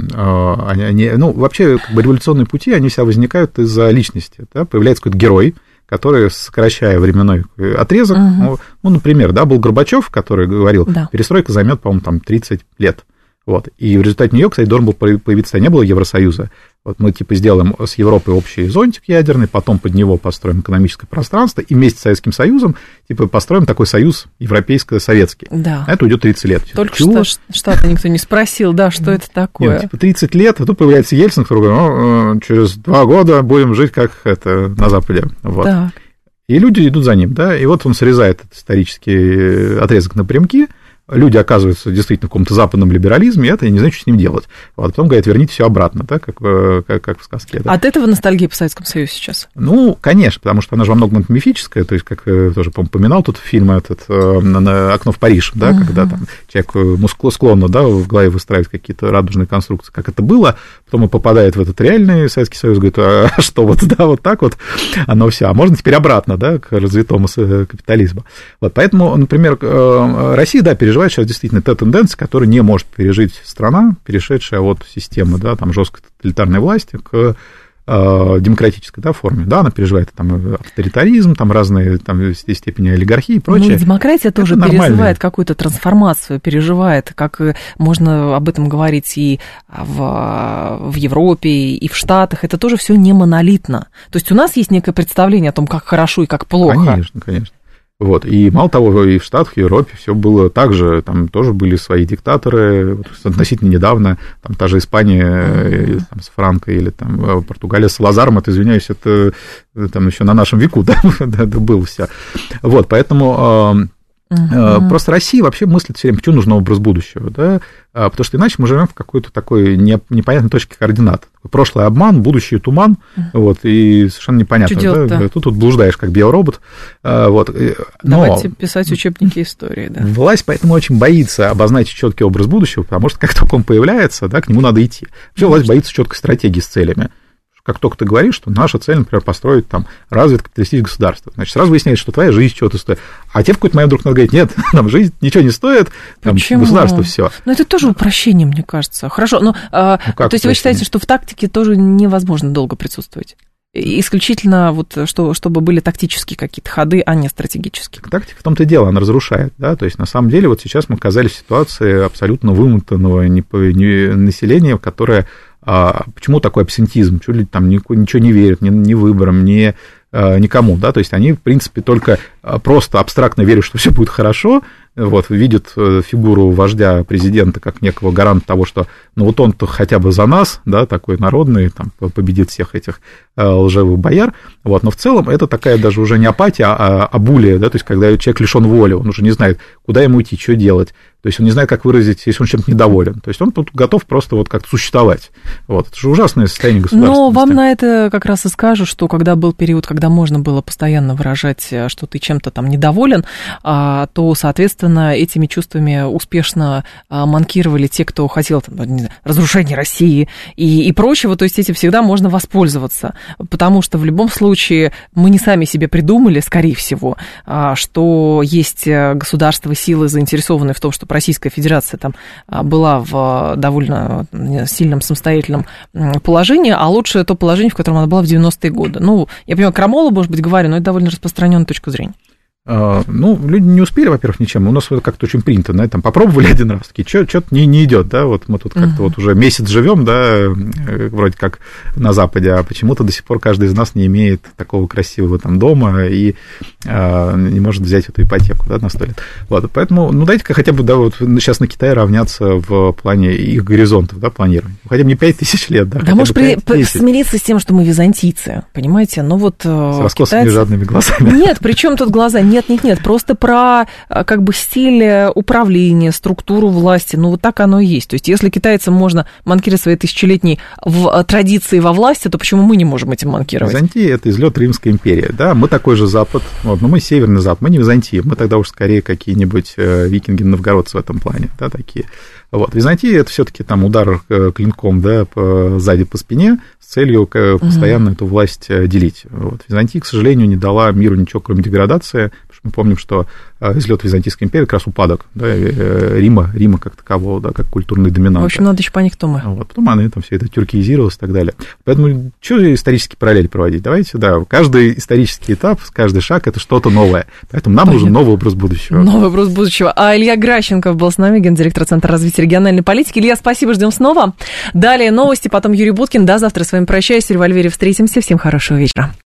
революционные пути, они всегда возникают из-за личности, да, появляется какой-то герой, который, сокращая временной отрезок, например, был Горбачев, который говорил, перестройка займет, по-моему, 30 лет, вот, и в результате нее, кстати, должен был появиться, не было Евросоюза, вот мы, сделаем с Европой общий зонтик ядерный, потом под него построим экономическое пространство, и вместе с Советским Союзом, построим такой союз европейско-советский. Да. А это уйдет 30 лет. Только чего? Что Штаты никто не спросил, да, что это такое. Нет, 30 лет, а тут появляется Ельцин, который говорит, через 2 года будем жить, как это, на Западе. Вот. Да. И люди идут за ним, да, и вот он срезает этот исторический отрезок напрямки, люди оказываются действительно в каком-то западном либерализме, и это я не знаю, что с ним делать. А потом говорят, верните все обратно, да, как в сказке. Да. От этого ностальгия по Советскому Союзу сейчас? Конечно, потому что она же во многом мифическая, то есть, как тоже, по-моему, поминал тут фильм этот «Окно в Париж», да, когда там человек склонно, да, в голове выстраивать какие-то радужные конструкции, как это было, потом он попадает в этот реальный Советский Союз, говорит, а что, вот, да, вот так вот оно все, а можно теперь обратно, да, к развитому капитализму. Вот, поэтому, например, Россия, да, переживает сейчас действительно та тенденция, которую не может пережить страна, перешедшая от системы, да, там, жесткой тоталитарной власти к демократической, да, форме. Да, она переживает там авторитаризм, там разные там, степени олигархии и прочее. Демократия это тоже переживает какую-то трансформацию, переживает, как можно об этом говорить и в Европе, и в Штатах. Это тоже все не монолитно. То есть у нас есть некое представление о том, как хорошо и как плохо. Конечно, конечно. Вот. И мало того, и в Штатах, и в Европе все было так же, там тоже были свои диктаторы, относительно недавно, там та же Испания с Франко или там Португалия с Лазаром, это, извиняюсь, это там еще на нашем веку, да, это было все. Вот, поэтому... Просто Россия вообще мыслит все время, почему нужен образ будущего, да? Потому что иначе мы живем в какой-то такой непонятной точке координат. Прошлый обман, будущий туман, вот, и совершенно непонятно. Что да? Тут блуждаешь, как биоробот. Вот. Давайте писать учебники истории, да. Власть поэтому очень боится обозначить четкий образ будущего, потому что как только он появляется, да, к нему надо идти. Вообще власть боится четкой стратегии с целями. Как только ты говоришь, что наша цель, например, построить там развитое капиталистическое государство, значит, сразу выясняется, что твоя жизнь чего-то стоит. А тебе в какой-то момент вдруг надо говорить, нет, нам жизнь ничего не стоит, там государство все. Ну, это тоже упрощение, мне кажется. Хорошо, то есть вы считаете, что в тактике тоже невозможно долго присутствовать? Исключительно, чтобы были тактические какие-то ходы, а не стратегические. Тактика в том-то и дело, она разрушает, да, то есть, на самом деле, сейчас мы оказались в ситуации абсолютно вымотанного населения, которое... Почему такой абсентизм? Почему люди там ничего не верят, ни выборам, ни никому, да, то есть они, в принципе, только просто абстрактно верят, что все будет хорошо, вот, видят фигуру вождя президента как некого гаранта того, что, он-то хотя бы за нас, да, такой народный, там, победит всех этих лжевых бояр, вот, но в целом это такая даже уже не апатия, а абулия, да, то есть когда человек лишен воли, он уже не знает, куда ему идти, что делать, то есть он не знает, как выразить, если он чем-то недоволен, то есть он тут готов просто вот как-то существовать, вот, это же ужасное состояние государства. Но вам на это как раз и скажу, что когда был период, когда можно было постоянно выражать, что ты чем-то там недоволен, то, соответственно, этими чувствами успешно манкировали те, кто хотел там, разрушения России и прочего, то есть этим всегда можно воспользоваться, потому что в любом случае мы не сами себе придумали, скорее всего, что есть государства, силы, заинтересованные в том, чтобы Российская Федерация там была в довольно сильном самостоятельном положении, а лучше то положение, в котором она была в 90-е годы. Я понимаю, Крамола, может быть, говорю, но это довольно распространенная точка зрения. Ну, люди не успели, во-первых, ничем. У нас как-то очень принято, да, там попробовали один раз, такие, что-то не идет, да, вот мы тут как-то вот уже месяц живем, да, вроде как на Западе, а почему-то до сих пор каждый из нас не имеет такого красивого там дома и не может взять эту ипотеку, да, на 100 лет. Вот, поэтому, ну, дайте-ка хотя бы, да, вот сейчас на Китай равняться в плане их горизонтов, да, планирования. Хотя бы не 5000 лет, да. Да, может, смириться с тем, что мы византийцы, понимаете, но вот... С раскосыми жадными глазами. Нет, причем тут глаза... Нет, просто про как бы стиль управления, структуру власти, ну вот так оно и есть. То есть если китайцам можно манкировать своей тысячелетней традиции во власти, то почему мы не можем этим манкировать? Византия – это излет Римской империи, да, мы такой же Запад, вот, но мы северный Запад, мы не Византия, мы тогда уж скорее какие-нибудь викинги-новгородцы в этом плане, да, такие. Вот, Византия – это все-таки там удар клинком, да, сзади по спине с целью постоянно эту власть делить. Вот. Византия, к сожалению, не дала миру ничего, кроме деградации. Мы помним, что излет Византийской империи как раз упадок, да, Рима как такового, да, как культурный доминант. В общем, надо еще понять, кто мы. Вот, потом она там все это тюркизировалась и так далее. Поэтому что исторические параллели проводить? Давайте, да, каждый исторический этап, каждый шаг – это что-то новое. Поэтому нам нужен новый образ будущего. Новый образ будущего. А Илья Гращенков был с нами, гендиректор Центра развития региональной политики. Илья, спасибо, ждем снова. Далее новости, потом Юрий Буткин. До завтра с вами прощаюсь. В «Револьвере» встретимся. Всем хорошего вечера.